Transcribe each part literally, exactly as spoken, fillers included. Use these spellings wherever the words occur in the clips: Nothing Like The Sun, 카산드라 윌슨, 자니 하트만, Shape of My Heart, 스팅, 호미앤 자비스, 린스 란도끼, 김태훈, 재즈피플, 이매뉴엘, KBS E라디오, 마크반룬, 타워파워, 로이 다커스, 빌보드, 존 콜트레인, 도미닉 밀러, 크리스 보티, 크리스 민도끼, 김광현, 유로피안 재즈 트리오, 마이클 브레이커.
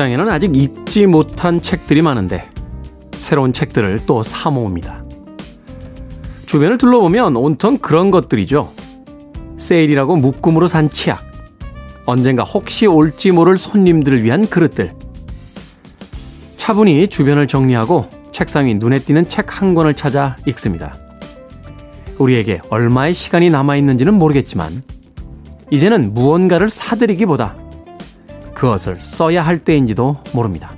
책장에는 아직 읽지 못한 책들이 많은데 새로운 책들을 또 사 모읍니다. 주변을 둘러보면 온통 그런 것들이죠. 세일이라고 묶음으로 산 치약, 언젠가 혹시 올지 모를 손님들을 위한 그릇들. 차분히 주변을 정리하고 책상 위 눈에 띄는 책 한 권을 찾아 읽습니다. 우리에게 얼마의 시간이 남아있는지는 모르겠지만 이제는 무언가를 사들이기보다 그것을 써야 할 때인지도 모릅니다.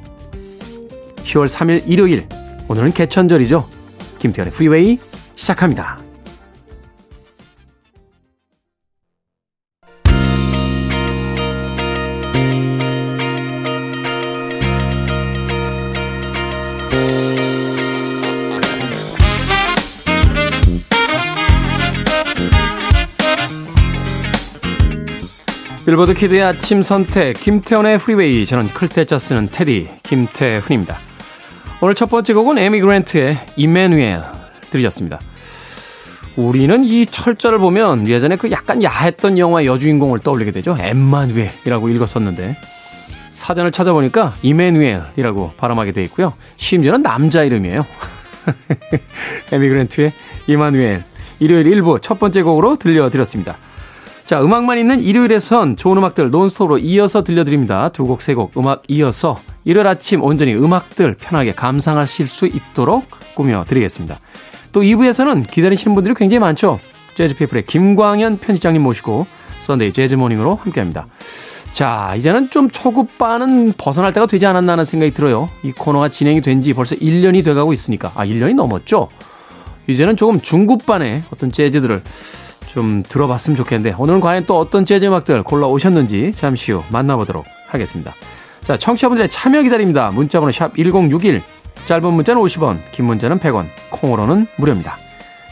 시월 삼일 일요일, 오늘은 개천절이죠. 김태현의 프리웨이 시작합니다. 빌보드 키드의 아침 선택, 김태훈의 프리웨이. 저는 클때짜 쓰는 테디 김태훈입니다. 오늘 첫 번째 곡은 에미 그랜트의 이매뉴엘 들으셨습니다. 우리는 이 철자를 보면 예전에 그 약간 야했던 영화 여주인공을 떠올리게 되죠. 엠마누엘이라고 읽었었는데 사전을 찾아보니까 이매뉴엘이라고 발음하게 되어 있고요. 심지어는 남자 이름이에요. 에미 그랜트의 이마누엘, 일요일 일 부 첫 번째 곡으로 들려드렸습니다. 자, 음악만 있는 일요일에선 좋은 음악들 논스톱으로 이어서 들려드립니다. 두 곡, 세 곡 음악 이어서 일요일 아침 온전히 음악들 편하게 감상하실 수 있도록 꾸며드리겠습니다. 또 이 부에서는 기다리시는 분들이 굉장히 많죠. 재즈피플의 김광현 편집장님 모시고 썬데이 재즈모닝으로 함께합니다. 자, 이제는 좀 초급반은 벗어날 때가 되지 않았나 하는 생각이 들어요. 이 코너가 진행이 된 지 벌써 일 년이 돼가고 있으니까. 아, 일 년이 넘었죠. 이제는 조금 중급반의 어떤 재즈들을 좀 들어봤으면 좋겠는데 오늘은 과연 또 어떤 재즈 음악들 골라오셨는지 잠시 후 만나보도록 하겠습니다. 자, 청취자분들의 참여 기다립니다. 문자번호 샵 일공육일, 짧은 문자는 오십 원, 긴 문자는 백 원, 콩으로는 무료입니다.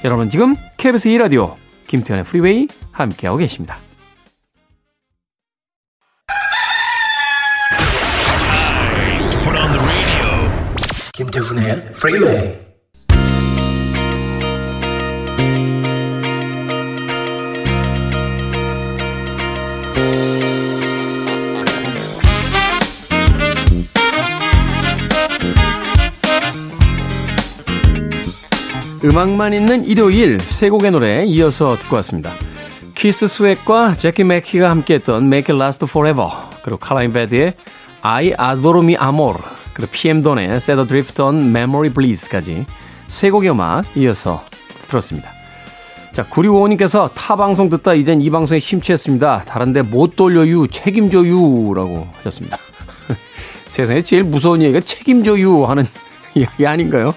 여러분 지금 케이비에스 E라디오 김태현의 프리웨이 함께하고 계십니다. 김태훈의 프리웨이. 음악만 있는 일요일, 세 곡의 노래 이어서 듣고 왔습니다. 키스 스웩과 제키 맥키가 함께했던 Make It Last Forever, 그리고 칼라인 베드의 I Adoro Mi Amor, 그리고 피엠 돈의 Set Adrift on Memory Bleeds까지 세 곡의 음악 이어서 들었습니다. 자, 구육오오님께서 타 방송 듣다 이젠 이 방송에 심취했습니다. 다른데 못 돌려유, 책임져유라고 하셨습니다. 세상에 제일 무서운 얘기가 책임져유 하는 이야기 아닌가요?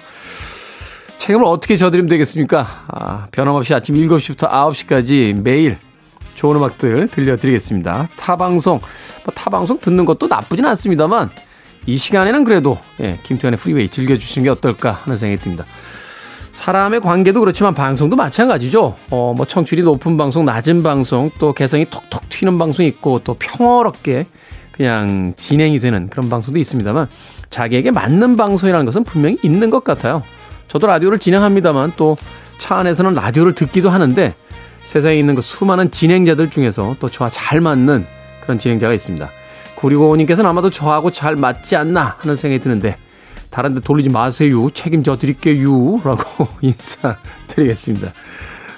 책임을 어떻게 져드리면 되겠습니까? 아, 변함없이 아침 일곱 시부터 아홉 시까지 매일 좋은 음악들 들려드리겠습니다. 타방송, 뭐 타방송 듣는 것도 나쁘진 않습니다만 이 시간에는 그래도 예, 김태현의 프리웨이 즐겨주시는 게 어떨까 하는 생각이 듭니다. 사람의 관계도 그렇지만 방송도 마찬가지죠. 어, 뭐 청취율이 높은 방송, 낮은 방송, 또 개성이 톡톡 튀는 방송이 있고 또 평화롭게 그냥 진행이 되는 그런 방송도 있습니다만 자기에게 맞는 방송이라는 것은 분명히 있는 것 같아요. 저도 라디오를 진행합니다만 또 차 안에서는 라디오를 듣기도 하는데 세상에 있는 그 수많은 진행자들 중에서 또 저와 잘 맞는 그런 진행자가 있습니다. 구육오오님께서는 아마도 저하고 잘 맞지 않나 하는 생각이 드는데 다른 데 돌리지 마세요. 책임져 드릴게요. 라고 인사드리겠습니다.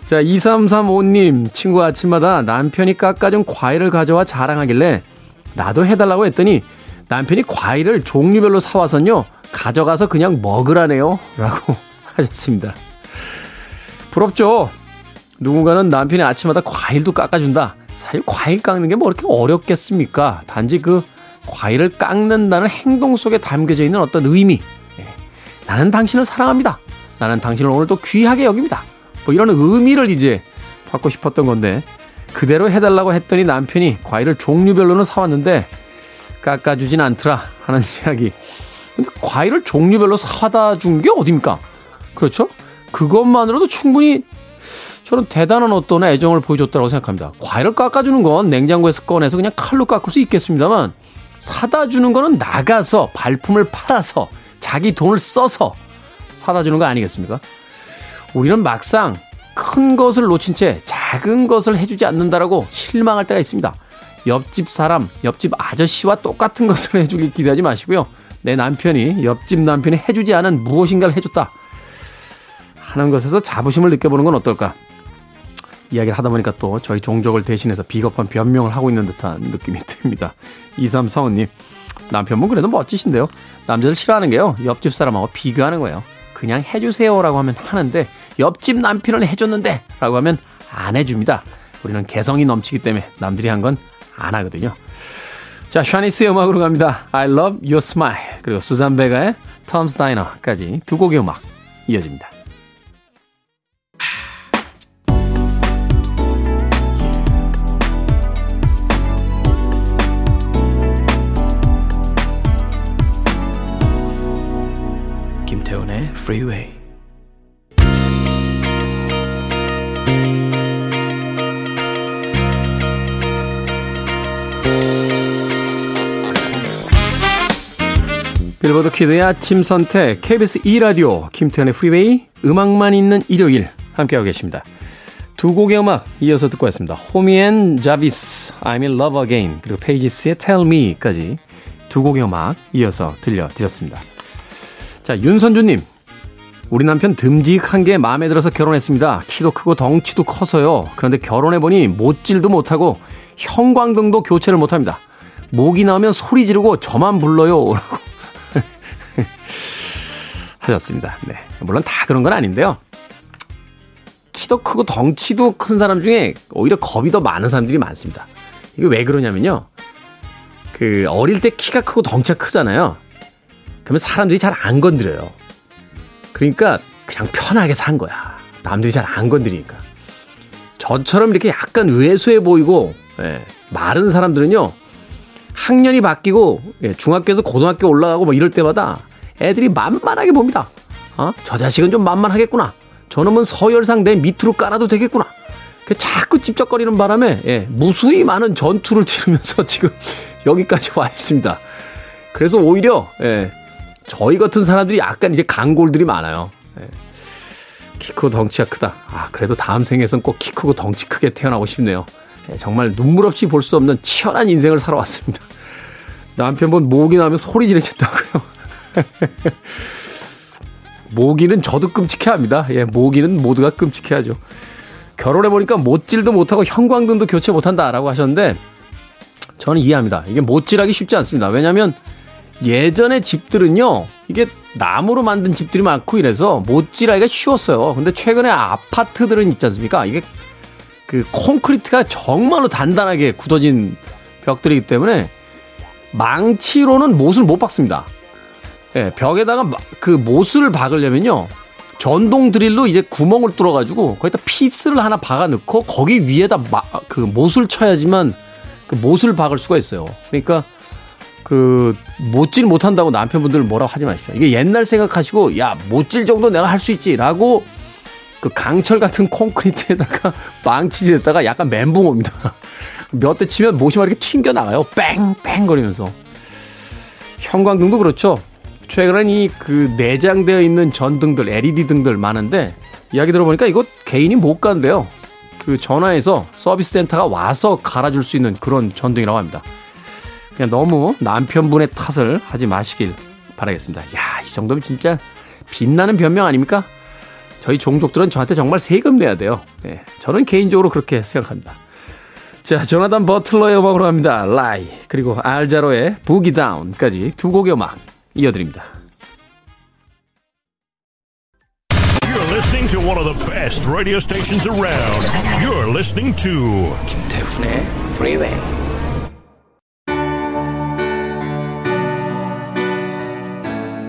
자, 이삼삼오님 친구 아침마다 남편이 깎아준 과일을 가져와 자랑하길래 나도 해달라고 했더니 남편이 과일을 종류별로 사와서는요. 가져가서 그냥 먹으라네요. 라고 하셨습니다. 부럽죠? 누군가는 남편이 아침마다 과일도 깎아준다. 사실 과일 깎는 게 뭐 이렇게 어렵겠습니까? 단지 그 과일을 깎는다는 행동 속에 담겨져 있는 어떤 의미. 예. 나는 당신을 사랑합니다. 나는 당신을 오늘도 귀하게 여깁니다. 뭐 이런 의미를 이제 받고 싶었던 건데 그대로 해달라고 했더니 남편이 과일을 종류별로는 사왔는데 깎아주진 않더라 하는 이야기. 근데 과일을 종류별로 사다 준 게 어딥니까? 그렇죠? 그것만으로도 충분히 저는 대단한 어떤 애정을 보여줬다고 생각합니다. 과일을 깎아주는 건 냉장고에서 꺼내서 그냥 칼로 깎을 수 있겠습니다만 사다 주는 거는 나가서 발품을 팔아서 자기 돈을 써서 사다 주는 거 아니겠습니까? 우리는 막상 큰 것을 놓친 채 작은 것을 해주지 않는다라고 실망할 때가 있습니다. 옆집 사람, 옆집 아저씨와 똑같은 것을 해주길 기대하지 마시고요. 내 남편이 옆집 남편이 해주지 않은 무엇인가를 해줬다 하는 것에서 자부심을 느껴보는 건 어떨까? 이야기를 하다 보니까 또 저희 종족을 대신해서 비겁한 변명을 하고 있는 듯한 느낌이 듭니다. 이삼사오님, 남편분 그래도 멋지신데요. 남자를 싫어하는 게요, 옆집 사람하고 비교하는 거예요. 그냥 해주세요라고 하면 하는데, 옆집 남편을 해줬는데 라고 하면 안 해줍니다. 우리는 개성이 넘치기 때문에 남들이 한 건 안 하거든요. 자, 샤니스의 음악으로 갑니다. I love your smile. 그리고 수잔 베가의 Tom's Diner까지 두 곡의 음악 이어집니다. 김태훈의 Freeway. 빌보드 키드의 아침 선택 케이비에스 E라디오 김태현의 프리웨이, 음악만 있는 일요일 함께하고 계십니다. 두 곡의 음악 이어서 듣고 왔습니다. 호미앤 자비스 I'm in love again, 그리고 페이지스의 Tell me까지 두 곡의 음악 이어서 들려드렸습니다. 자, 윤선주님, 우리 남편 듬직한 게 마음에 들어서 결혼했습니다. 키도 크고 덩치도 커서요. 그런데 결혼해보니 못질도 못하고 형광등도 교체를 못합니다. 목이 나오면 소리 지르고 저만 불러요 라고 하셨습니다. 네, 물론 다 그런 건 아닌데요. 키도 크고 덩치도 큰 사람 중에 오히려 겁이 더 많은 사람들이 많습니다. 이게 왜 그러냐면요, 그 어릴 때 키가 크고 덩치가 크잖아요. 그러면 사람들이 잘 안 건드려요. 그러니까 그냥 편하게 산 거야. 남들이 잘 안 건드리니까. 저처럼 이렇게 약간 왜소해 보이고, 예, 마른 사람들은요, 학년이 바뀌고, 예, 중학교에서 고등학교 올라가고 뭐 이럴 때마다 애들이 만만하게 봅니다. 어? 저 자식은 좀 만만하겠구나. 저놈은 서열상 내 밑으로 깔아도 되겠구나. 자꾸 찝쩍거리는 바람에, 예, 무수히 많은 전투를 치르면서 지금 여기까지 와 있습니다. 그래서 오히려, 예, 저희 같은 사람들이 약간 이제 강골들이 많아요. 예. 키 크고 덩치가 크다. 아, 그래도 다음 생에선 꼭 키 크고 덩치 크게 태어나고 싶네요. 예, 정말 눈물 없이 볼 수 없는 치열한 인생을 살아왔습니다. 남편분 목이 나면 소리 지르셨다고요. 모기는 저도 끔찍해합니다. 예, 모기는 모두가 끔찍해하죠. 결혼해보니까 못질도 못하고 형광등도 교체 못한다라고 하셨는데, 저는 이해합니다. 이게 못질하기 쉽지 않습니다. 왜냐하면 예전에 집들은요, 이게 나무로 만든 집들이 많고 이래서 못질하기가 쉬웠어요. 근데 최근에 아파트들은 있지 않습니까? 이게 그 콘크리트가 정말로 단단하게 굳어진 벽들이기 때문에 망치로는 못을 못 박습니다. 예, 벽에다가 그 못을 박으려면요, 전동 드릴로 이제 구멍을 뚫어가지고 거기다 피스를 하나 박아 넣고 거기 위에다 마, 그 못을 쳐야지만 그 못을 박을 수가 있어요. 그러니까 그 못질 못한다고 남편분들 뭐라고 하지 마십시오. 이게 옛날 생각하시고, 야, 못질 정도 내가 할 수 있지라고 그 강철 같은 콘크리트에다가 망치질했다가 약간 멘붕옵니다. 몇 대 치면 못이 막 이렇게 튕겨 나가요. 뺑뺑 거리면서. 형광등도 그렇죠. 최근엔 이 그 내장되어 있는 전등들, 엘이디 등들 많은데, 이야기 들어보니까 이거 개인이 못 간대요. 그 전화해서 서비스 센터가 와서 갈아줄 수 있는 그런 전등이라고 합니다. 그냥 너무 남편분의 탓을 하지 마시길 바라겠습니다. 야, 이 정도면 진짜 빛나는 변명 아닙니까? 저희 종족들은 저한테 정말 세금 내야 돼요. 네, 저는 개인적으로 그렇게 생각합니다. 자, 조나단 버틀러의 음악으로 갑니다. 라이, 그리고 알자로의 부기 다운까지 두 곡의 음악 이어드립니다. You're listening to one of the best radio stations around. You're listening to 김태훈의 Freeway.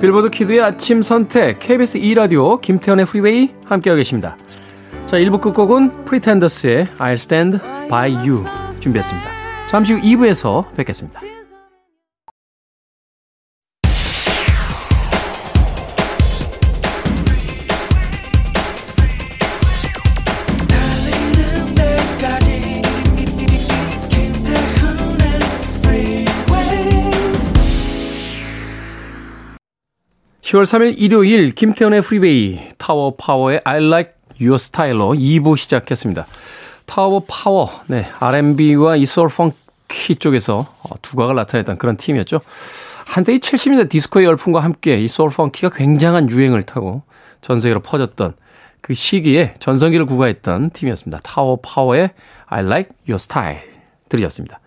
빌보드 키드의 아침 선택 케이비에스 E라디오 김태훈의 Freeway 함께하고 계십니다. 자, 일 부 끝곡은 Pretenders의 I'll Stand By You 준비했습니다. 잠시 후 이 부에서 뵙겠습니다. 시월 삼일 일요일 김태현의 프리웨이, 타워파워의 I like your style로 이 부 시작했습니다. 타워파워, 네, 알앤비와 이 소울펑크 키 쪽에서 두각을 나타냈던 그런 팀이었죠. 한때 이 칠십 년대 디스코의 열풍과 함께 이 소울펑키가 굉장한 유행을 타고 전 세계로 퍼졌던 그 시기에 전성기를 구가했던 팀이었습니다. 타워파워의 I Like Your Style 들으셨습니다.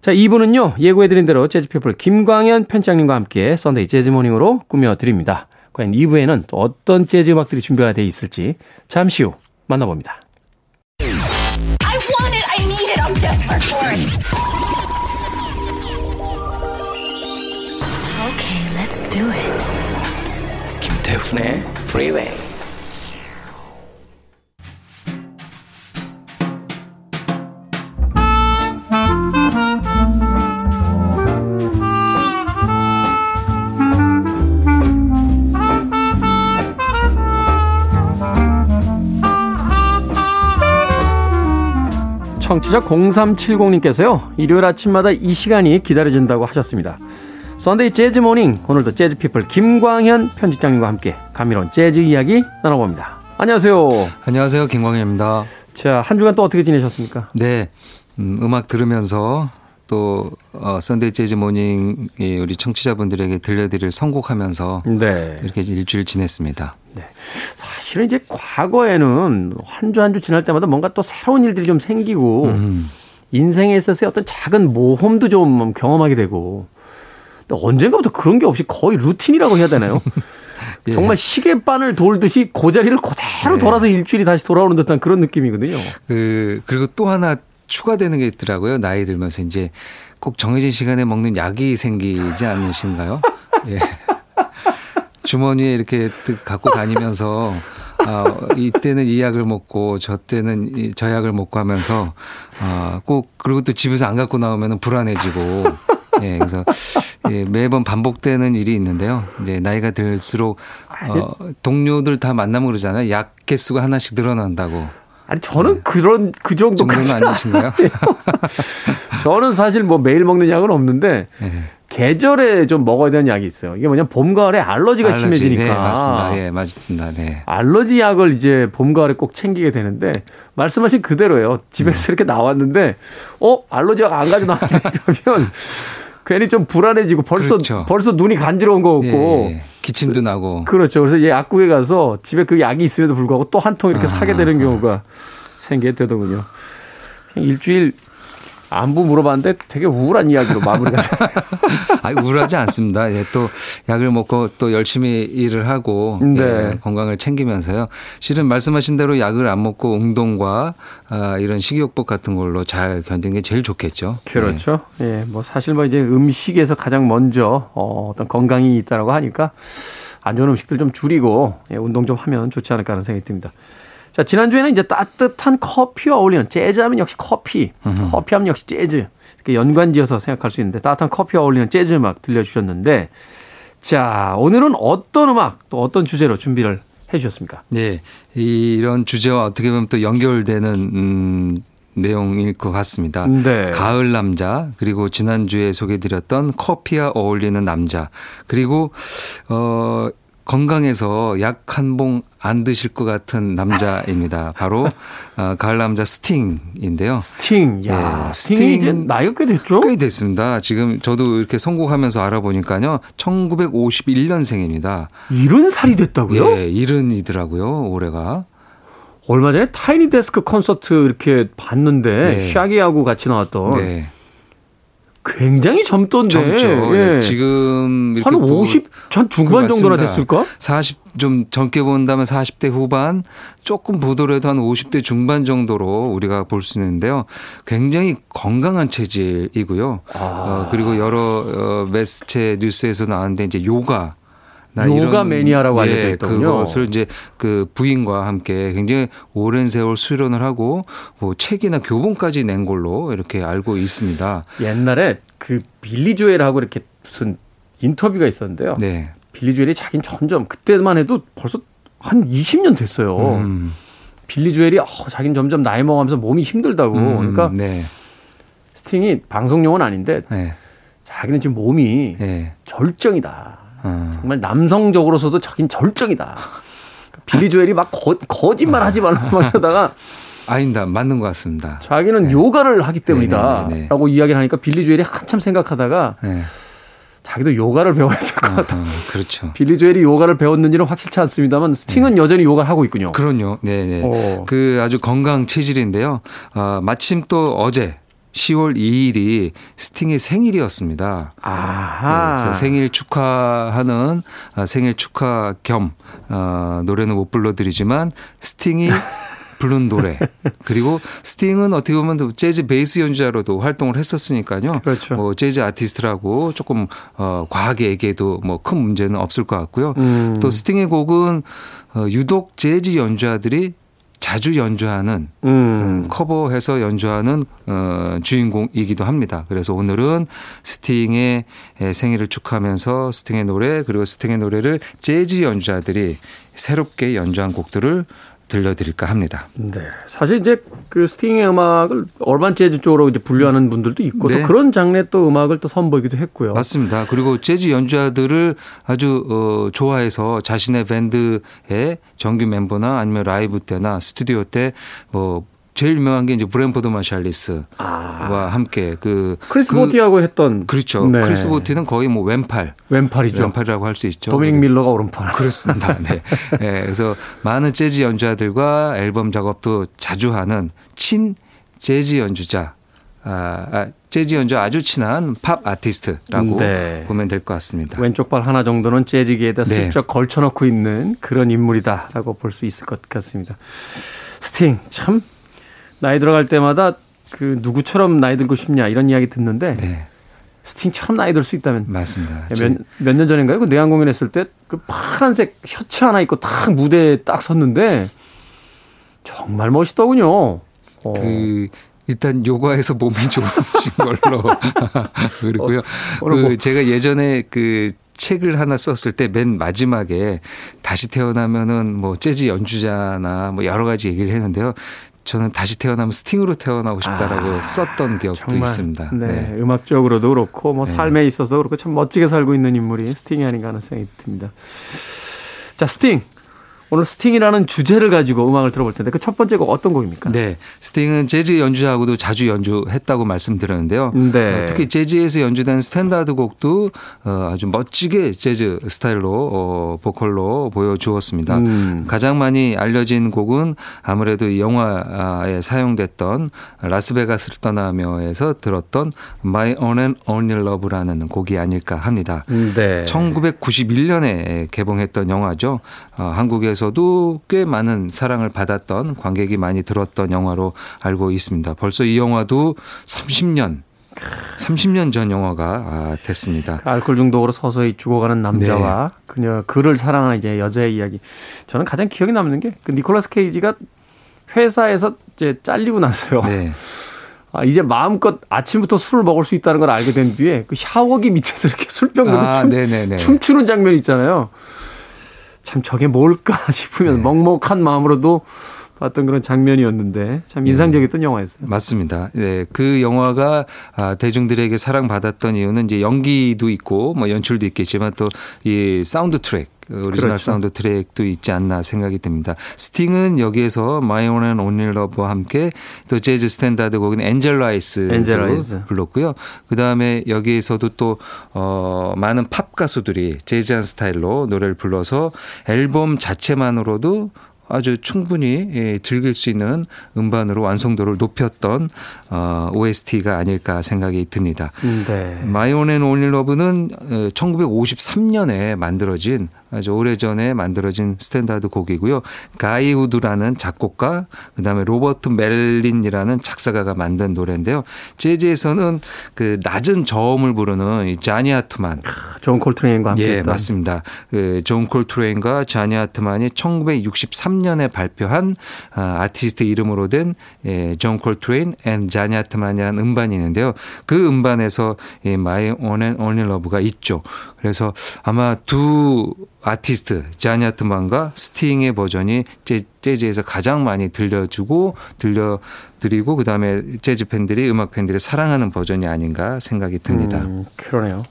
자, 이 부는요. 예고해드린 대로 재즈피플 김광현 편집장님과 함께 썬데이 재즈모닝으로 꾸며드립니다. 과연 이 부에는 또 어떤 재즈 음악들이 준비가 되어 있을지 잠시 후 만나봅니다. I want it, I need it, I'm desperate for it. Okay, let's do it. 김태훈의 Freeway. 청취자 공삼칠공님께서요. 일요일 아침마다 이 시간이 기다려진다고 하셨습니다. 썬데이 재즈 모닝, 오늘도 재즈피플 김광현 편집장님과 함께 감미로운 재즈 이야기 나눠봅니다. 안녕하세요. 안녕하세요. 김광현입니다. 자, 한 주간 또 어떻게 지내셨습니까? 네. 음, 음악 들으면서 또 어, 썬데이 재즈 모닝 우리 청취자분들에게 들려드릴 선곡하면서 네. 이렇게 일주일 지냈습니다. 네. 사실은 이제 과거에는 한 주 한 주 지날 때마다 뭔가 또 새로운 일들이 좀 생기고 음. 인생에 있어서의 어떤 작은 모험도 좀 경험하게 되고 근데 언젠가부터 그런 게 없이 거의 루틴이라고 해야 되나요? 예. 정말 시계바늘 돌듯이 그 자리를 그대로 예. 돌아서 일주일이 다시 돌아오는 듯한 그런 느낌이거든요. 그, 그리고 또 하나 추가되는 게 있더라고요. 나이 들면서 이제 꼭 정해진 시간에 먹는 약이 생기지 않으신가요? 예. 주머니에 이렇게 갖고 다니면서 아, 이때는 이 약을 먹고 저때는 저 약을 먹고 하면서 아, 꼭 그리고 또 집에서 안 갖고 나오면 불안해지고 예, 그래서 예, 매번 반복되는 일이 있는데요. 이제 나이가 들수록 어, 동료들 다 만나면 그러잖아요. 약 개수가 하나씩 늘어난다고. 아니 저는 네. 그런 그 정도까지 아니신가요? 저는 사실 뭐 매일 먹는 약은 없는데 네. 계절에 좀 먹어야 되는 약이 있어요. 이게 뭐냐면 봄 가을에 알러지가 알러지. 심해지니까. 네, 맞습니다. 예, 네, 맞습니다. 네. 알러지 약을 이제 봄 가을에 꼭 챙기게 되는데 말씀하신 그대로예요. 집에서 네. 이렇게 나왔는데 어 알러지 약 안 가져 나왔네 그러면 괜히 좀 불안해지고 벌써 그렇죠. 벌써 눈이 간지러운 거 같고. 예, 예. 기침도 나고. 그렇죠. 그래서 예, 약국에 가서 집에 그 약이 있음에도 불구하고 또 한 통 이렇게 아, 사게 되는 경우가 생기게 되더군요. 일주일 안부 물어봤는데 되게 우울한 이야기로 마무리가 돼요. 아니, 우울하지 않습니다. 예, 또 약을 먹고 또 열심히 일을 하고 네. 예, 건강을 챙기면서요. 실은 말씀하신 대로 약을 안 먹고 운동과 아, 이런 식이요법 같은 걸로 잘 견디는 게 제일 좋겠죠. 그렇죠. 예, 예 뭐 사실 뭐 이제 음식에서 가장 먼저 어, 어떤 건강이 있다라고 하니까 안 좋은 음식들 좀 줄이고 예, 운동 좀 하면 좋지 않을까 하는 생각이 듭니다. 자, 지난주에는 이제 따뜻한 커피와 어울리는 재즈하면 역시 커피, 음흠. 커피하면 역시 재즈 이렇게 연관지어서 생각할 수 있는데 따뜻한 커피와 어울리는 재즈 음악 들려주셨는데 자, 오늘은 어떤 음악 또 어떤 주제로 준비를 해 주셨습니까? 네, 이런 주제와 어떻게 보면 또 연결되는 음, 내용일 것 같습니다. 네. 가을 남자 그리고 지난주에 소개해드렸던 커피와 어울리는 남자 그리고 어. 건강해서 약 한 봉 안 드실 것 같은 남자입니다. 바로 어, 가을 남자 스팅인데요. 스팅. 야, 네. 스팅이 이제 나이가 꽤 됐죠? 꽤 됐습니다. 지금 저도 이렇게 선곡하면서 알아보니까요. 천구백오십일년생입니다. 일흔 살이 됐다고요? 예, 일흔이더라고요. 올해가. 얼마 전에 타이니 데스크 콘서트 이렇게 봤는데 네. 샤기하고 같이 나왔던. 네. 굉장히 젊던데. 젊죠. 예. 네. 지금 이렇게 한 오십, 한 중반 정도나 됐을까? 사십 좀 젊게 본다면 사십 대 후반, 조금 보더라도 한 오십 대 중반 정도로 우리가 볼 수 있는데요. 굉장히 건강한 체질이고요. 아. 어, 그리고 여러 매체 뉴스에서 나왔는데 이제 요가. 요가 매니아라고 알려져 있더군요. 예, 그것을 이제 그 부인과 함께 굉장히 오랜 세월 수련을 하고 뭐 책이나 교본까지 낸 걸로 이렇게 알고 있습니다. 옛날에 그 빌리 조엘하고 이렇게 무슨 인터뷰가 있었는데요. 네. 빌리 조엘이 자기는 점점 그때만 해도 벌써 한 이십 년 됐어요. 음. 빌리 조엘이 어, 자기는 점점 나이 먹으면서 몸이 힘들다고. 음, 그러니까 네. 스팅이 방송용은 아닌데 네. 자기는 지금 몸이 네. 절정이다. 정말 남성적으로서도 자긴 절정이다. 빌리 조엘이 막 거, 거짓말 하지 말라고 막 하다가 아니다, 맞는 것 같습니다. 자기는 네. 요가를 하기 때문이다 네네네네. 라고 이야기를 하니까 빌리 조엘이 한참 생각하다가 네. 자기도 요가를 배워야 될 것 같다. 아, 아, 그렇죠. 빌리 조엘이 요가를 배웠는지는 확실치 않습니다만 스팅은 네. 여전히 요가를 하고 있군요. 그럼요. 네네. 오. 그 아주 건강 체질인데요. 아, 마침 또 어제 시월 이일이 스팅의 생일이었습니다. 아하. 그래서 생일 축하하는 생일 축하 겸 어, 노래는 못 불러드리지만 스팅이 부른 노래 그리고 스팅은 어떻게 보면 재즈 베이스 연주자로도 활동을 했었으니까요. 그렇죠. 뭐 재즈 아티스트라고 조금 어, 과하게 얘기해도 뭐 큰 문제는 없을 것 같고요. 음. 또 스팅의 곡은 어, 유독 재즈 연주자들이 자주 연주하는 음. 음, 커버해서 연주하는 어, 주인공이기도 합니다. 그래서 오늘은 스팅의 생일을 축하하면서 스팅의 노래 그리고 스팅의 노래를 재즈 연주자들이 새롭게 연주한 곡들을 들려드릴까 합니다. 네, 사실 이제 그 스팅의 음악을 얼반 재즈 쪽으로 이제 분류하는 분들도 있고 네. 또 그런 장르의 또 음악을 또 선보이기도 했고요. 맞습니다. 그리고 재즈 연주자들을 아주 어, 좋아해서 자신의 밴드의 정규 멤버나 아니면 라이브 때나 스튜디오 때 뭐 제일 유명한 게 이제 브랜포드 마샬리스와 아. 함께 그 크리스 그, 보티하고 했던 그렇죠. 네. 크리스 보티는 거의 뭐 왼팔 왼팔이죠. 왼팔이라고 할 수 있죠. 도미닉 밀러가 오른팔. 그렇습니다. 네. 네. 그래서 많은 재즈 연주자들과 앨범 작업도 자주 하는 친 재즈 연주자, 아, 아, 재즈 연주 아주 친한 팝 아티스트라고 네. 보면 될 것 같습니다. 왼쪽 발 하나 정도는 재즈기에다 슬쩍 네. 걸쳐놓고 있는 그런 인물이다라고 볼 수 있을 것 같습니다. 스팅 참. 나이 들어갈 때마다 그 누구처럼 나이 들고 싶냐 이런 이야기 듣는데 네. 스팅처럼 나이 들 수 있다면 맞습니다. 몇 년 전인가요? 그 내한 공연했을 때 그 파란색 셔츠 하나 입고 딱 무대에 딱 섰는데 정말 멋있더군요. 어. 그 일단 요가에서 몸이 좋으신 걸로 그리고요. 어, 그 제가 예전에 그 책을 하나 썼을 때 맨 마지막에 다시 태어나면은 뭐 재즈 연주자나 뭐 여러 가지 얘기를 했는데요. 저는 다시 태어나면 스팅으로 태어나고 싶다라고 아, 썼던 기억도 정말, 있습니다. 네, 네. 음악적으로도 그렇고 뭐 네. 삶에 있어서 그렇고 참 멋지게 살고 있는 인물이 스팅이 아닌가 하는 생각이 듭니다. 자, 스팅. 오늘 스팅이라는 주제를 가지고 음악을 들어볼 텐데 그 첫 번째 곡 어떤 곡입니까? 네. 스팅은 재즈 연주하고도 자주 연주했다고 말씀드렸는데요. 네. 특히 재즈에서 연주된 스탠다드 곡도 아주 멋지게 재즈 스타일로 보컬로 보여주었습니다. 음. 가장 많이 알려진 곡은 아무래도 이 영화에 사용됐던 라스베가스를 떠나며에서 들었던 My Own and Only Love라는 곡이 아닐까 합니다. 네. 천구백구십일년에 개봉했던 영화죠. 한국에서 에서도 꽤 많은 사랑을 받았던 관객이 많이 들었던 영화로 알고 있습니다. 벌써 이 영화도 삼십년 전 영화가 됐습니다. 알코올 중독으로 서서히 죽어가는 남자와 네. 그녀 그를 사랑하는 이제 여자의 이야기. 저는 가장 기억에 남는 게 그 니콜라스 케이지가 회사에서 이제 잘리고 나서요. 네. 아, 이제 마음껏 아침부터 술을 먹을 수 있다는 걸 알게 된 뒤에 그 샤워기 밑에서 이렇게 술병 들고 아, 춤, 춤추는 장면이 있잖아요. 참 저게 뭘까 싶으면 네. 먹먹한 마음으로도 봤던 그런 장면이었는데 참 인상적이었던 네. 영화였어요. 맞습니다. 네, 그 영화가 대중들에게 사랑받았던 이유는 이제 연기도 있고 뭐 연출도 있겠지만 또 이 사운드 트랙. 오리지널 그렇죠. 사운드 트랙도 있지 않나 생각이 듭니다. 스팅은 여기에서 My Own and Only Love와 함께 또 재즈 스탠다드 곡인 엔젤 라이스를 불렀고요. 그다음에 여기에서도 또 어, 많은 팝 가수들이 재즈한 스타일로 노래를 불러서 앨범 자체만으로도 아주 충분히 즐길 수 있는 음반으로 완성도를 높였던 오에스티가 아닐까 생각이 듭니다. 네. My Own and Only Love는 천구백오십삼년에 만들어진 아주 오래전에 만들어진 스탠다드 곡이고요. 가이 우드라는 작곡가 그다음에 로버트 멜린이라는 작사가가 만든 노래인데요. 재즈에서는 그 낮은 저음을 부르는 이 자니 하트만 아, 존 콜트레인과 함께 예, 했던. 맞습니다. 그 존 콜트레인과 자니 하트만이 천구백육십삼년에 발표한 아티스트 이름으로 된 존 콜트레인 앤 자니 하트만이라는 음반이 있는데요. 그 음반에서 My Own and Only Love가 있죠. 그래서 아마 두 아티스트 자니 하트만과 스팅의 버전이 재즈에서 가장 많이 들려주고 들려드리고 그다음에 재즈 팬들이 음악 팬들이 사랑하는 버전이 아닌가 생각이 듭니다. 음, 그러네요.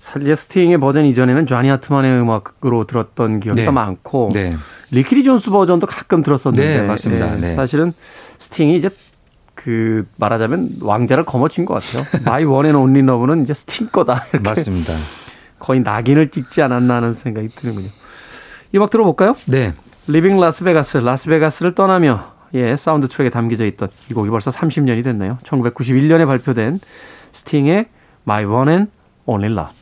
사실 스팅의 버전 이전에는 쟈니 하트만의 음악으로 들었던 기억이 네. 더 많고 네. 리키리 존스 버전도 가끔 들었었는데 네, 맞습니다. 네. 사실은 스팅이 이제 그 말하자면 왕자를 거머쥔 것 같아요. My One and Only Love는 이제 스팅 거다. 이렇게 맞습니다. 거의 낙인을 찍지 않았나 하는 생각이 드는군요. 이 음악 들어볼까요? 네. 리빙 라스베가스, 라스베가스를 떠나며 예, 사운드 트랙에 담겨져 있던 이 곡이 벌써 삼십 년이 됐나요? 천구백구십일 년에 발표된 스팅의 My One and Only Love.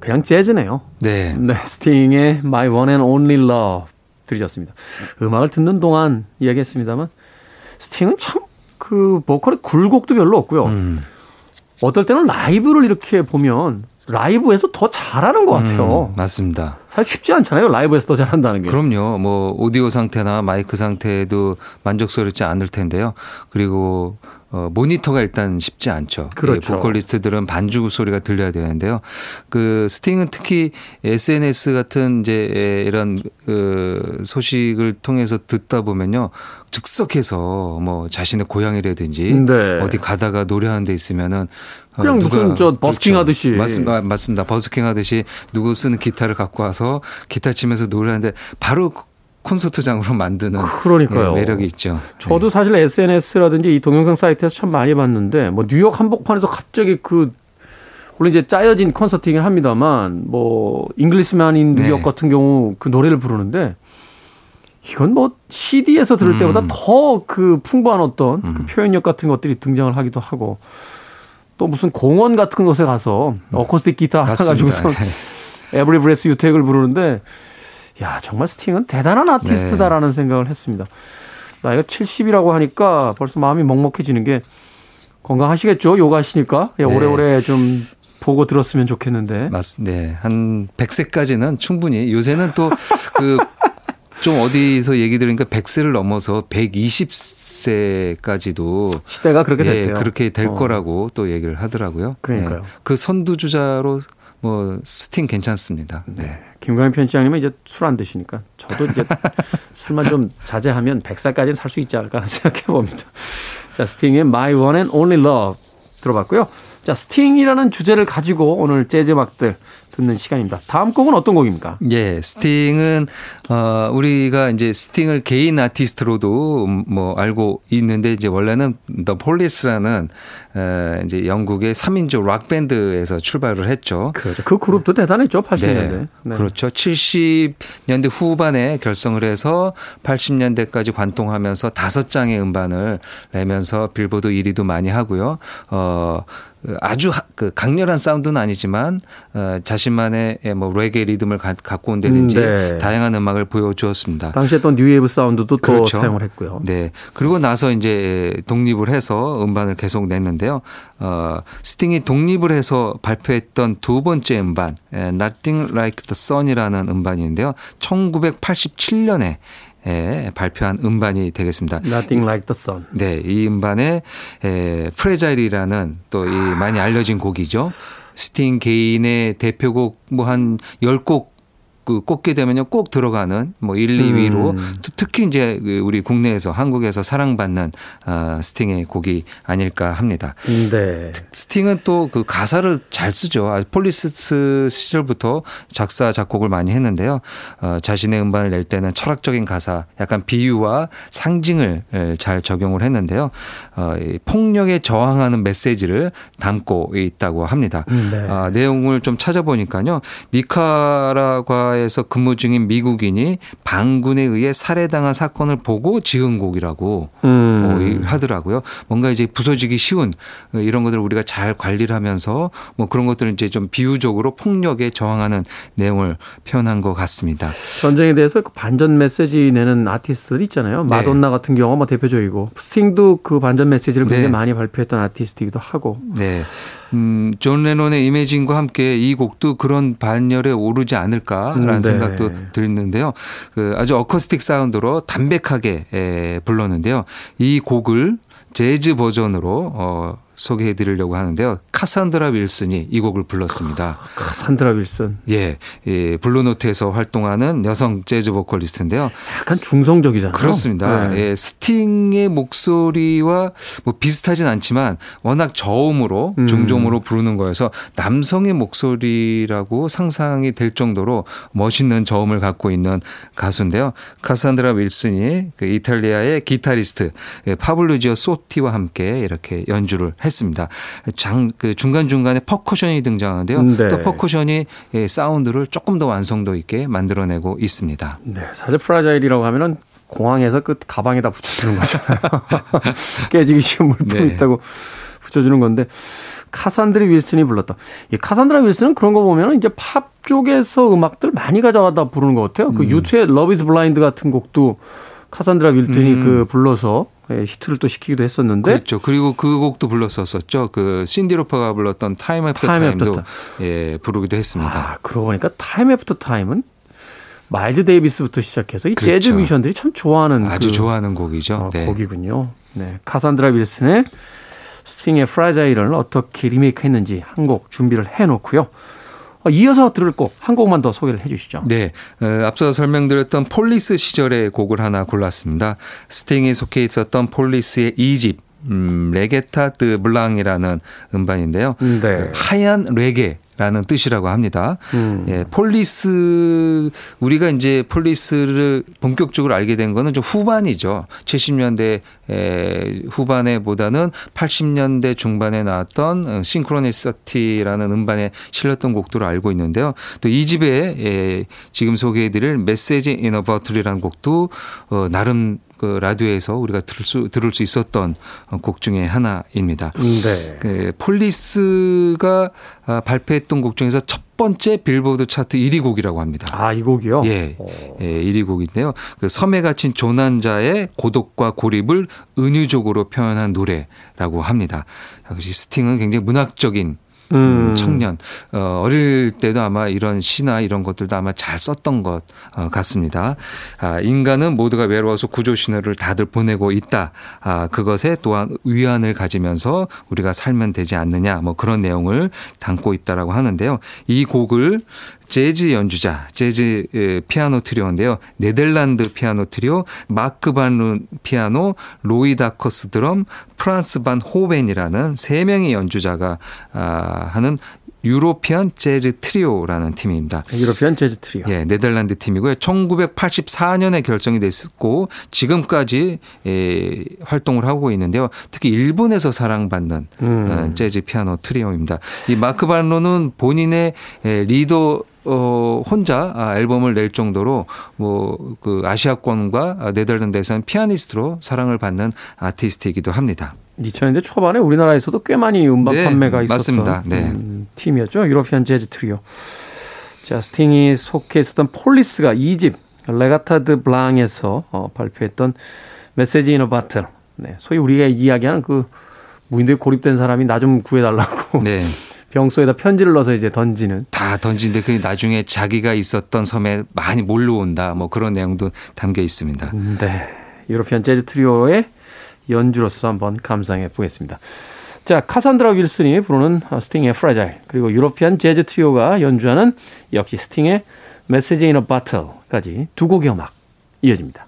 그냥 재즈네요. 네. 네, 스팅의 My One and Only Love 들으셨습니다. 음악을 듣는 동안 이야기했습니다만 스팅은 참 그 보컬의 굴곡도 별로 없고요. 음. 어떨 때는 라이브를 이렇게 보면 라이브에서 더 잘하는 것 같아요. 음, 맞습니다. 사실 쉽지 않잖아요. 라이브에서 더 잘한다는 게. 그럼요. 뭐 오디오 상태나 마이크 상태도 만족스럽지 않을 텐데요. 그리고 어, 모니터가 일단 쉽지 않죠. 그렇죠. 예, 보컬리스트들은 반주 소리가 들려야 되는데요. 그 스팅은 특히 에스엔에스 같은 이제 이런 그 소식을 통해서 듣다 보면요, 즉석해서 뭐 자신의 고향이라든지 네. 어디 가다가 노래하는 데 있으면은 그냥 누가, 무슨 저 버스킹 그렇죠. 하듯이 맞습니다. 맞습니다. 버스킹 하듯이 누구 쓰는 기타를 갖고 와서 기타 치면서 노래하는데 바로 콘서트장으로 만드는 그러니까요. 예, 매력이 있죠. 저도 네. 사실 에스엔에스라든지 이 동영상 사이트에서 참 많이 봤는데 뭐 뉴욕 한복판에서 갑자기 그 물론 이제 짜여진 콘서팅을 합니다만 뭐 잉글리시맨인 뉴욕 네. 같은 경우 그 노래를 부르는데 이건 뭐 씨디에서 들을 음. 때보다 더 그 풍부한 어떤 음. 그 표현력 같은 것들이 등장을 하기도 하고 또 무슨 공원 같은 곳에 가서 어쿠스틱 기타 하나 가지고서 에브리 브레스 유택을 부르는데 야 정말 스팅은 대단한 아티스트다라는 네. 생각을 했습니다. 나이가 칠십이라고 하니까 벌써 마음이 먹먹해지는 게 건강하시겠죠? 요가하시니까 네. 오래오래 좀 보고 들었으면 좋겠는데. 맞습니다. 네. 한 백 세까지는 충분히 요새는 또 그 좀 어디서 얘기 들으니까 백 세를 넘어서 백이십 세까지도 시대가 그렇게 됐대요. 예, 그렇게 될 어. 거라고 또 얘기를 하더라고요. 그러니까요. 네. 그 선두주자로 뭐 스팅 괜찮습니다. 네. 네. 김광현 편집장님은 이제 술 안 드시니까 저도 이제 술만 좀 자제하면 백 살까지는 살 수 있지 않을까 생각해 봅니다. 자, 스팅의 My One and Only Love 들어봤고요. 자, 스팅이라는 주제를 가지고 오늘 재즈 음악들 듣는 시간입니다. 다음 곡은 어떤 곡입니까? 예, 스팅은 어, 우리가 이제 스팅을 개인 아티스트로도 뭐 알고 있는데 이제 원래는 The Police라는 에, 이제 영국의 삼 인조 락 밴드에서 출발을 했죠. 그렇죠. 그 그룹도 대단했죠, 팔십 년대. 네, 네. 그렇죠. 칠십 년대 후반에 결성을 해서 팔십 년대까지 관통하면서 다섯 장의 음반을 내면서 빌보드 일 위도 많이 하고요. 어, 아주 그 강렬한 사운드는 아니지만 어, 자신만의 뭐 레게 리듬을 가, 갖고 온다든지 네. 다양한 음악을 보여주었습니다. 당시에 또 뉴웨이브 사운드도 또 그렇죠. 사용을 했고요. 네, 그리고 나서 이제 독립을 해서 음반을 계속 냈는데요. 어, 스팅이 독립을 해서 발표했던 두 번째 음반 Nothing Like The Sun이라는 음반인데요. 천구백팔십칠 년에 예, 발표한 음반이 되겠습니다. Nothing Like The Sun. 네, 이 음반에 에, 프레자일이라는 또 이 많이 알려진 곡이죠. 스팅 개인의 대표곡 뭐 한 열 곡 그 꼽게 되면요 꼭 들어가는 뭐 일, 이 위로 음. 특히 이제 우리 국내에서 한국에서 사랑받는 어, 스팅의 곡이 아닐까 합니다. 네. 스팅은 또 그 가사를 잘 쓰죠. 폴리스 시절부터 작사 작곡을 많이 했는데요. 어, 자신의 음반을 낼 때는 철학적인 가사, 약간 비유와 상징을 잘 적용을 했는데요. 어, 이 폭력에 저항하는 메시지를 담고 있다고 합니다. 네. 어, 내용을 좀 찾아보니까요, 니카라과 에서 근무 중인 미국인이 반군에 의해 살해당한 사건을 보고 지은 곡이라고 음. 하더라고요. 뭔가 이제 부서지기 쉬운 이런 것들을 우리가 잘 관리를 하면서 뭐 그런 것들을 이제 좀 비유적으로 폭력에 저항하는 내용을 표현한 것 같습니다. 전쟁에 대해서 그 반전 메시지 내는 아티스트들 있잖아요. 마돈나 네. 같은 경우가 뭐 대표적이고 스팅도 그 반전 메시지를 굉장히 네. 많이 발표했던 아티스트이기도 하고. 네. 음, 존 레논의 이매진과 함께 이 곡도 그런 반열에 오르지 않을까라는 네. 생각도 들었는데요. 그 아주 어쿠스틱 사운드로 담백하게 에, 불렀는데요. 이 곡을 재즈 버전으로 어, 소개해드리려고 하는데요. 카산드라 윌슨이 이 곡을 불렀습니다. 카산드라 윌슨. 예, 예, 블루노트에서 활동하는 여성 재즈 보컬리스트인데요. 약간 중성적이잖아요. 그렇습니다. 네. 예, 스팅의 목소리와 뭐 비슷하진 않지만 워낙 저음으로 중저음으로 음. 부르는 거여서 남성의 목소리라고 상상이 될 정도로 멋있는 저음을 갖고 있는 가수인데요. 카산드라 윌슨이 그 이탈리아의 기타리스트 예, 파블루지오 소티와 함께 이렇게 연주를 했습니다. 장, 그 중간중간에 퍼커션이 등장하는데요. 네. 또 퍼커션이 예, 사운드를 조금 더 완성도 있게 만들어내고 있습니다. 네, 사실 프라자일이라고 하면은 공항에서 그 가방에다 붙여주는 거잖아요. 깨지기 쉬운 물품이 네. 있다고 붙여주는 건데 카산드라 윌슨이 불렀다. 이 카산드라 윌슨은 그런 거 보면 이제 팝 쪽에서 음악들 많이 가져가다 부르는 것 같아요. 그 음. 유투의 Love is Blind 같은 곡도 카산드라 윌슨이 음. 그 불러서 히트를 또 시키기도 했었는데. 그렇죠. 그리고 그 곡도 불렀었었죠. 그 신디 로퍼가 불렀던 Time After Time도 Time 예, 부르기도 했습니다. 아, 그러고 보니까 Time After Time은 마일즈 데이비스부터 시작해서 이 그렇죠. 재즈 뮤지션들이 참 좋아하는 아주 그 좋아하는 곡이죠. 어, 네. 곡이군요. 네, 카산드라 윌슨의 스팅의 프라자일을 어떻게 리메이크했는지 한 곡 준비를 해놓고요. 이어서 들을 곡 한 곡만 더 소개를 해 주시죠. 네, 어, 앞서 설명드렸던 폴리스 시절의 곡을 하나 골랐습니다. 스팅이 속해 있었던 폴리스의 이 집 음, 레게타 드 블랑이라는 음반인데요. 네. 그 하얀 레게 라는 뜻이라고 합니다. 음. 예, 폴리스 우리가 이제 폴리스를 본격적으로 알게 된 거는 좀 후반이죠. 칠십 년대 에, 후반에보다는 팔십 년대 중반에 나왔던 싱크로니시티라는 음반에 실렸던 곡들을 알고 있는데요. 또 이 집에 예, 지금 소개해드릴 메시지 인 어 버틀이라는 곡도 어, 나름 그 라디오에서 우리가 들을 수, 들을 수 있었던 곡 중에 하나입니다. 네. 그 폴리스가 발표했던 곡 중에서 첫 번째 빌보드 차트 일 위 곡이라고 합니다. 아, 이 곡이요? 예, 예, 일 위 곡인데요. 그 섬에 갇힌 조난자의 고독과 고립을 은유적으로 표현한 노래라고 합니다. 역시 스팅은 굉장히 문학적인 음. 청년. 어, 어릴 때도 아마 이런 시나 이런 것들도 아마 잘 썼던 것 같습니다. 아, 인간은 모두가 외로워서 구조 신호를 다들 보내고 있다. 아, 그것에 또한 위안을 가지면서 우리가 살면 되지 않느냐 뭐 그런 내용을 담고 있다라고 하는데요. 이 곡을 재즈 연주자, 재즈 피아노 트리오인데요. 네덜란드 피아노 트리오, 마크반룬 피아노, 로이 다커스 드럼, 프란스 반 호벤이라는 세 명의 연주자가 하는 유로피안 재즈 트리오라는 팀입니다. 유로피안 재즈 트리오. 예, 네덜란드 팀이고요. 천구백팔십사 년에 결정이 됐고 지금까지 예, 활동을 하고 있는데요. 특히 일본에서 사랑받는 음. 재즈 피아노 트리오입니다. 이 마크 반로는 본인의 예, 리더 어, 혼자 앨범을 낼 정도로 뭐 그 아시아권과 네덜란드에서는 피아니스트로 사랑을 받는 아티스트이기도 합니다. 이천 년대 초반에 우리나라에서도 꽤 많이 음반 네, 판매가 있었던 네. 음, 팀이었죠. 유로피안 재즈 트리오. 자, 스팅이 속해 있었던 폴리스가 이 집 레가타드 블랑에서 어, 발표했던 메시지 인 어 버틀. 네, 소위 우리가 이야기하는 그 무인도에 고립된 사람이 나 좀 구해달라고. 네. 병소에다 편지를 넣어서 이제 던지는. 다 던지는데 그 나중에 자기가 있었던 섬에 많이 몰려온다. 뭐 그런 내용도 담겨 있습니다. 네. 유로피안 재즈 트리오의 연주로서 한번 감상해 보겠습니다. 자, 카산드라 윌슨이 부르는 스팅의 프라자일 그리고 유로피안 재즈 트리오가 연주하는 역시 스팅의 메시지 인 어 버틀까지 두 곡의 음악 이어집니다.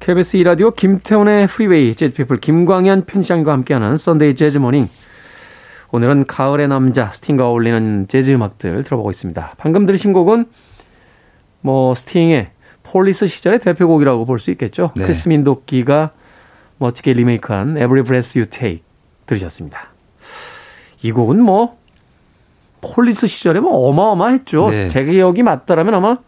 케이비에스 E라디오 김태훈의 프리웨이, 재즈피플 김광현 편집장과 함께하는 썬데이 재즈모닝. 오늘은 가을의 남자 스팅과 어울리는 재즈 음악들 들어보고 있습니다. 방금 들으신 곡은 뭐 스팅의 폴리스 시절의 대표곡이라고 볼 수 있겠죠. 네. 크리스 민도끼가 멋지게 리메이크한 Every Breath You Take 들으셨습니다. 이 곡은 뭐 폴리스 시절에 뭐 어마어마했죠. 네. 제 기억이 맞다라면 아마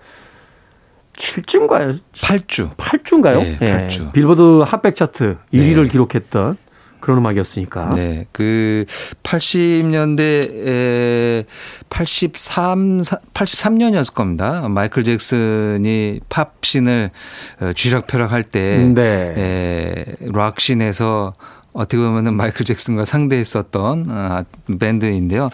칠 주인가요? 팔 주. 팔 주인가요? 네, 팔 주. 예, 빌보드 핫백 차트 일 위를 네. 기록했던 그런 음악이었으니까. 네. 그 팔십 년대에 팔십삼, 팔십삼 년이었을 겁니다. 마이클 잭슨이 팝신을 쥐락펴락할 때 네. 락신에서 어떻게 보면은 마이클 잭슨과 상대했었던 아, 밴드인데요.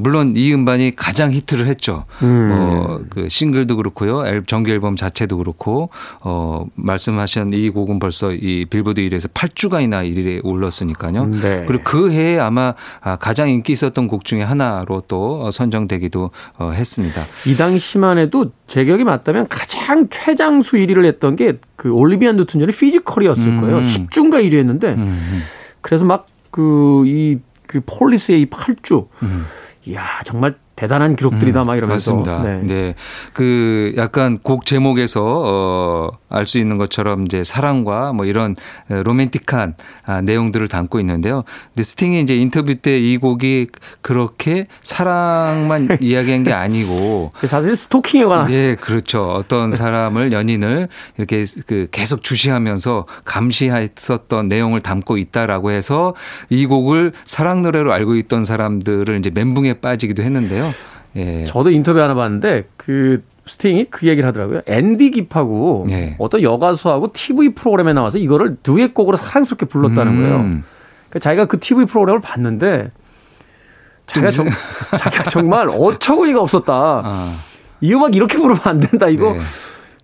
물론 이 음반이 가장 히트를 했죠. 음. 어, 그 싱글도 그렇고요. 정규 앨범 자체도 그렇고 어, 말씀하신 이 곡은 벌써 이 빌보드 일 위에서 팔 주간이나 일 위에 올랐으니까요. 네. 그리고 그 해에 아마 가장 인기 있었던 곡 중에 하나로 또 선정되기도 했습니다. 이 당시만 해도 제 기억이 맞다면 가장 최장수 일 위를 했던 게 그 올리비아 뉴튼-존의 피지컬이었을 음. 거예요. 십 주인가 일 위 했는데 음. 그래서 막 그 이 그 폴리스의 이 팔 주 음. 이야 정말 대단한 기록들이다 음, 막 이러면서. 맞습니다. 네. 네. 그 약간 곡 제목에서 어, 알 수 있는 것처럼 이제 사랑과 뭐 이런 로맨틱한 아, 내용들을 담고 있는데요. 근데 스팅이 이제 인터뷰 때 이 곡이 그렇게 사랑만 이야기한 게 아니고 사실 스토킹에 관한. 네, 그렇죠. 어떤 사람을 연인을 이렇게 그 계속 주시하면서 감시했었던 내용을 담고 있다라고 해서 이 곡을 사랑 노래로 알고 있던 사람들을 이제 멘붕에 빠지기도 했는데요. 예. 저도 인터뷰 하나 봤는데 그 스팅이 그 얘기를 하더라고요. 앤디 깁하고 예. 어떤 여가수하고 티비 프로그램에 나와서 이거를 듀엣곡으로 사랑스럽게 불렀다는 음. 거예요. 그러니까 자기가 그 티비 프로그램을 봤는데 자기가, 정, 자기가 정말 어처구니가 없었다. 아. 이 음악 이렇게 부르면 안 된다. 이거 네.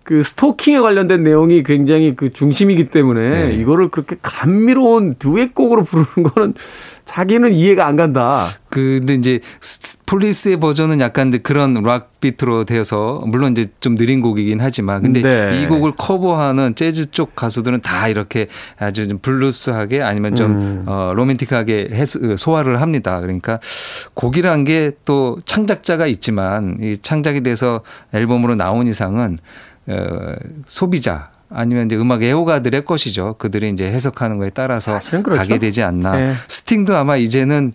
그 스토킹에 관련된 내용이 굉장히 그 중심이기 때문에 네. 이거를 그렇게 감미로운 듀엣곡으로 부르는 거는 자기는 이해가 안 간다. 근데 이제 폴리스의 버전은 약간 그런 락 비트로 되어서 물론 이제 좀 느린 곡이긴 하지만 근데 네. 이 곡을 커버하는 재즈 쪽 가수들은 다 이렇게 아주 좀 블루스하게 아니면 좀 음. 어, 로맨틱하게 해소, 소화를 합니다. 그러니까 곡이란 게 또 창작자가 있지만 이 창작이 돼서 앨범으로 나온 이상은 어, 소비자 아니면 이제 음악 애호가들의 것이죠. 그들이 이제 해석하는 거에 따라서 그렇죠. 가게 되지 않나. 네. 스팅도 아마 이제는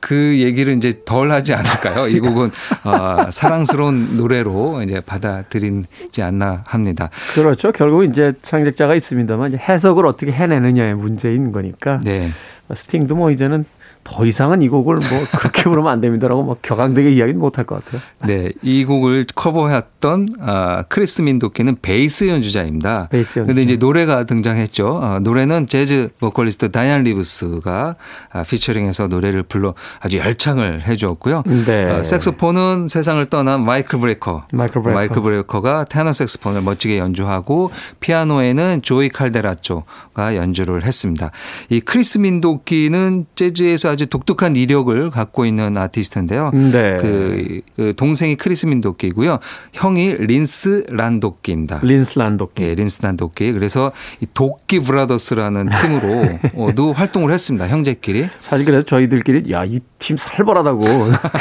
그 얘기를 이제 덜 하지 않을까요? 이 곡은 어, 사랑스러운 노래로 이제 받아들이지 않나 합니다. 그렇죠. 결국 이제 창작자가 있습니다만 이제 해석을 어떻게 해내느냐의 문제인 거니까. 네. 스팅도 뭐 이제는 더 이상은 이 곡을 뭐 그렇게 부르면 안 됩니다라고 막 격앙되게 이야기는 못할 것 같아요. 네, 이 곡을 커버했던 아, 크리스 민도끼는 베이스 연주자입니다. 베이스 연주자. 그런데 이제 노래가 등장했죠. 아, 노래는 재즈 보컬리스트 다이안 리브스가 아, 피처링해서 노래를 불러 아주 열창을 해주었고요. 네. 아, 색소폰은 세상을 떠난 마이클 브레이커. 마이클 브레이커. 마이클 브레이커가 테너 색소폰을 멋지게 연주하고 피아노에는 조이 칼데라초가 연주를 했습니다. 이 크리스 민도끼는 재즈에서 아주 독특한 이력을 갖고 있는 아티스트인데요. 네. 그, 그 동생이 크리스 민도끼고요. 형이 린스 란도끼입니다. 린스 란도끼. 예, 린스 란도끼. 그래서 이 도끼 브라더스라는 팀으로도 활동을 했습니다. 형제끼리. 사실 그래서 저희들끼리 야, 이 팀 살벌하다고.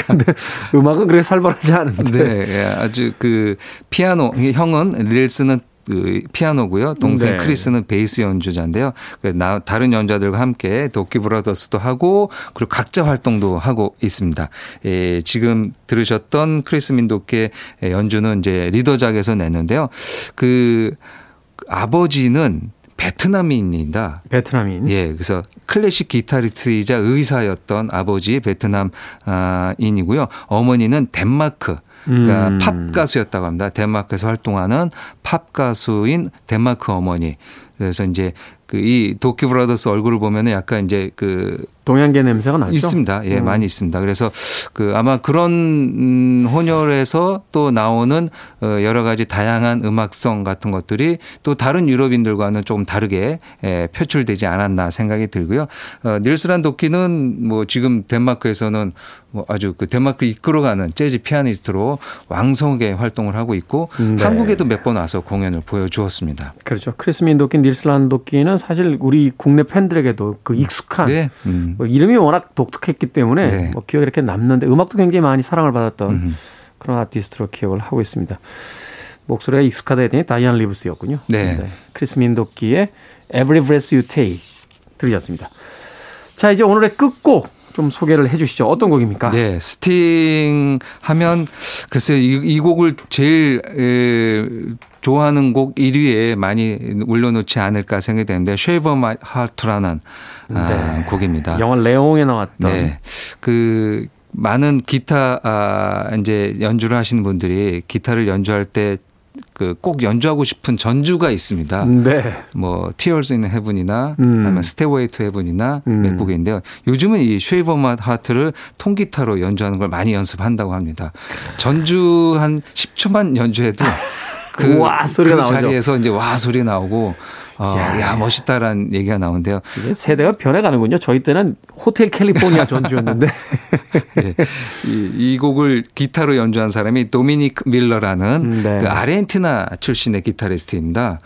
근데 음악은 그렇게 살벌하지 않은데. 네, 아주 그 피아노 형은 릴스는 그 피아노고요. 동생 네. 크리스는 베이스 연주자인데요. 다른 연주자들과 함께 도끼 브라더스도 하고 그리고 각자 활동도 하고 있습니다. 예, 지금 들으셨던 크리스 민도끼의 연주는 이제 리더작에서 냈는데요. 그 아버지는 베트남인입니다. 베트남인. 예, 그래서 클래식 기타리스트이자 의사였던 아버지 베트남인이고요. 어머니는 덴마크. 그러니까 음. 팝 가수였다고 합니다. 덴마크에서 활동하는 팝 가수인 덴마크 어머니. 그래서 이제 그 이 도끼 브라더스 얼굴을 보면은 약간 이제 그 동양계 냄새가 나죠. 있습니다. 예, 음. 많이 있습니다. 그래서 그 아마 그런 혼혈에서 또 나오는 여러 가지 다양한 음악성 같은 것들이 또 다른 유럽인들과는 조금 다르게 예, 표출되지 않았나 생각이 들고요. 어, 닐스 란도끼는 뭐 지금 덴마크에서는 뭐 아주 그 덴마크 이끌어가는 재즈 피아니스트로 왕성하게 활동을 하고 있고 네. 한국에도 몇 번 와서 공연을 보여주었습니다. 그렇죠. 크리스 민도끼, 닐스 란도끼는 사실 우리 국내 팬들에게도 그 익숙한 네. 음. 뭐 이름이 워낙 독특했기 때문에 네. 뭐 기억이 이렇게 남는데 음악도 굉장히 많이 사랑을 받았던 음. 그런 아티스트로 기억을 하고 있습니다. 목소리가 익숙하다 했더니 다이안 리브스였군요. 네. 네. 크리스 민도끼의 Every Breath You Take 들으셨습니다. 자, 이제 오늘의 끝곡 좀 소개를 해 주시죠. 어떤 곡입니까? 네, 스팅 하면 글쎄요. 이, 이 곡을 제일 에, 좋아하는 곡 일 위에 많이 올려놓지 않을까 생각이 되는데 Shape of My Heart라는 네. 아, 곡입니다. 영화 레옹에 나왔던. 네. 그 많은 기타 아, 이제 연주를 하시는 분들이 기타를 연주할 때 그 꼭 연주하고 싶은 전주가 있습니다. 네. 뭐 Tears in Heaven이나 음. 아니면 Stairway to Heaven이나 음. 몇 곡인데요. 요즘은 이 Shape of My Heart를 통기타로 연주하는 걸 많이 연습한다고 합니다. 전주 한 십 초만 연주해도 그, 와, 소리가 그 나오죠. 자리에서 이제 와 소리 나오고 어, 야. 야 멋있다라는 얘기가 나오는데요. 세대가 변해가는군요. 저희 때는 호텔 캘리포니아 전주였는데 예. 이, 이 곡을 기타로 연주한 사람이 도미닉 밀러라는 네. 그 아르헨티나 출신의 기타리스트입니다.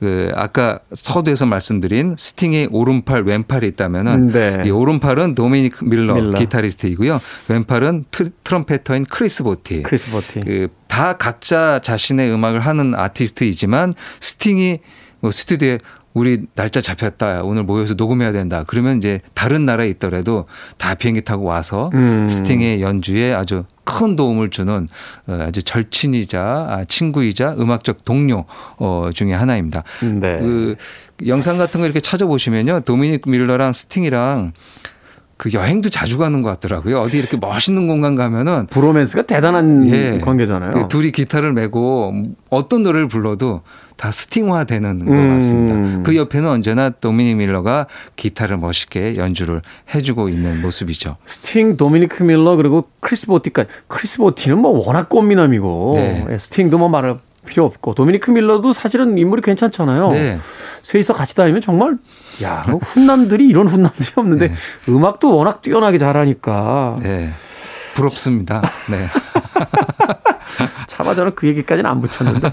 그 아까 서두에서 말씀드린 스팅의 오른팔 왼팔이 있다면은 네. 이 오른팔은 도미닉 밀러, 밀러 기타리스트이고요. 왼팔은 트, 트럼페터인 크리스 보티. 크리스 보티. 그, 다 각자 자신의 음악을 하는 아티스트이지만 스팅이 뭐 스튜디오에 우리 날짜 잡혔다. 오늘 모여서 녹음해야 된다. 그러면 이제 다른 나라에 있더라도 다 비행기 타고 와서 음. 스팅의 연주에 아주 큰 도움을 주는 아주 절친이자 친구이자 음악적 동료 중에 하나입니다. 네. 그 영상 같은 거 이렇게 찾아보시면요. 도미닉 밀러랑 스팅이랑 그 여행도 자주 가는 것 같더라고요. 어디 이렇게 멋있는 공간 가면은 브로맨스가 대단한 예, 관계잖아요. 그 둘이 기타를 메고 어떤 노래를 불러도 다 스팅화되는 것 음. 같습니다. 그 옆에는 언제나 도미닉 밀러가 기타를 멋있게 연주를 해주고 있는 모습이죠. 스팅, 도미닉 밀러 그리고 크리스 보티까지. 크리스 보티는 뭐 워낙 꽃미남이고 네. 스팅도 뭐 말할 필요 없고 도미닉 밀러도 사실은 인물이 괜찮잖아요. 네. 셋이서 같이 다니면 정말 야 훈남들이 이런 훈남들이 없는데 네. 음악도 워낙 뛰어나게 잘하니까 네. 부럽습니다. 네. 차마 저는 그 얘기까지는 안 붙였는데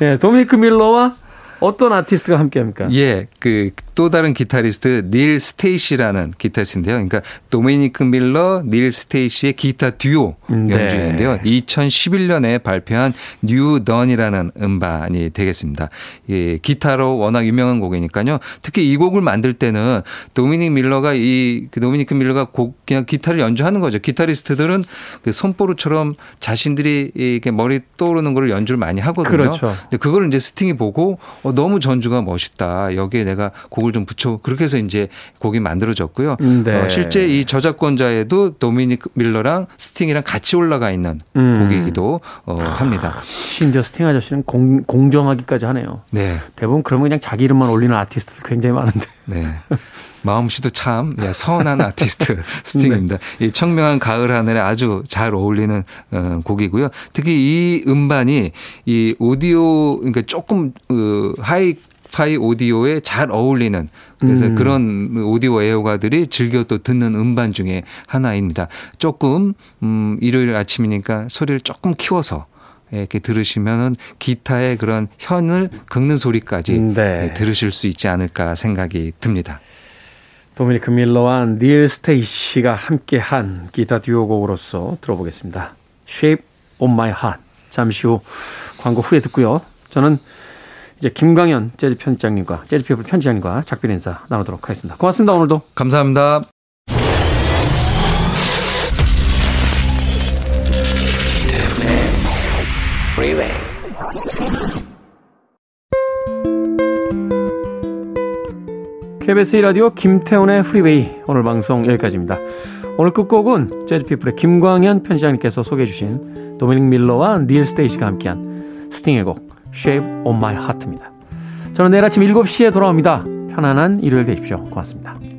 네, 도미닉 밀러와 어떤 아티스트가 함께합니까? 예, 그 또 다른 기타리스트 닐 스테이시라는 기타리스트인데요. 그러니까 도미닉 밀러, 닐 스테이시의 기타 듀오 네. 연주인데요. 이천십일 년에 발표한 뉴 던이라는 음반이 되겠습니다. 예, 기타로 워낙 유명한 곡이니까요. 특히 이 곡을 만들 때는 도미닉 밀러가 이 도미닉 밀러가 곡 그냥 기타를 연주하는 거죠. 기타리스트들은 그 손보루처럼 자신들이 이렇게 머리 떠오르는 걸 연주를 많이 하거든요. 그렇죠. 근데 그걸 이제 스팅이 보고 너무 전주가 멋있다. 여기에 내가 곡을 좀 붙여. 그렇게 해서 이제 곡이 만들어졌고요. 네. 어, 실제 이 저작권자에도 도미닉 밀러랑 스팅이랑 같이 올라가 있는 음. 곡이기도 어, 합니다. 심지어 스팅 아저씨는 공, 공정하기까지 하네요. 네. 대부분 그러면 그냥 자기 이름만 올리는 아티스트도 굉장히 많은데. 네. 마음씨도 참 선한 아티스트 스팅입니다. 네. 이 청명한 가을 하늘에 아주 잘 어울리는 곡이고요. 특히 이 음반이 이 오디오 그러니까 조금 하이파이 오디오에 잘 어울리는 그래서 음. 그런 오디오 애호가들이 즐겨 또 듣는 음반 중에 하나입니다. 조금 음, 일요일 아침이니까 소리를 조금 키워서 이렇게 들으시면은 기타의 그런 현을 긁는 소리까지 네. 들으실 수 있지 않을까 생각이 듭니다. 도미닉 밀러와 닐 스테이시가 함께한 기타 듀오곡으로서 들어보겠습니다. Shape of My Heart. 잠시 후 광고 후에 듣고요. 저는 이제 김광현 재즈 편집장님과 재즈피플 편집장님과 작별 인사 나누도록 하겠습니다. 고맙습니다. 오늘도 감사합니다. 케이비에스 E라디오 김태훈의 프리웨이 오늘 방송 여기까지입니다. 오늘 끝곡은 재즈피플의 김광현 편집장님께서 소개해 주신 도미닉 밀러와 닐 스테이시가 함께한 스팅의 곡 Shape of My Heart입니다. 저는 내일 아침 일곱 시에 돌아옵니다. 편안한 일요일 되십시오. 고맙습니다.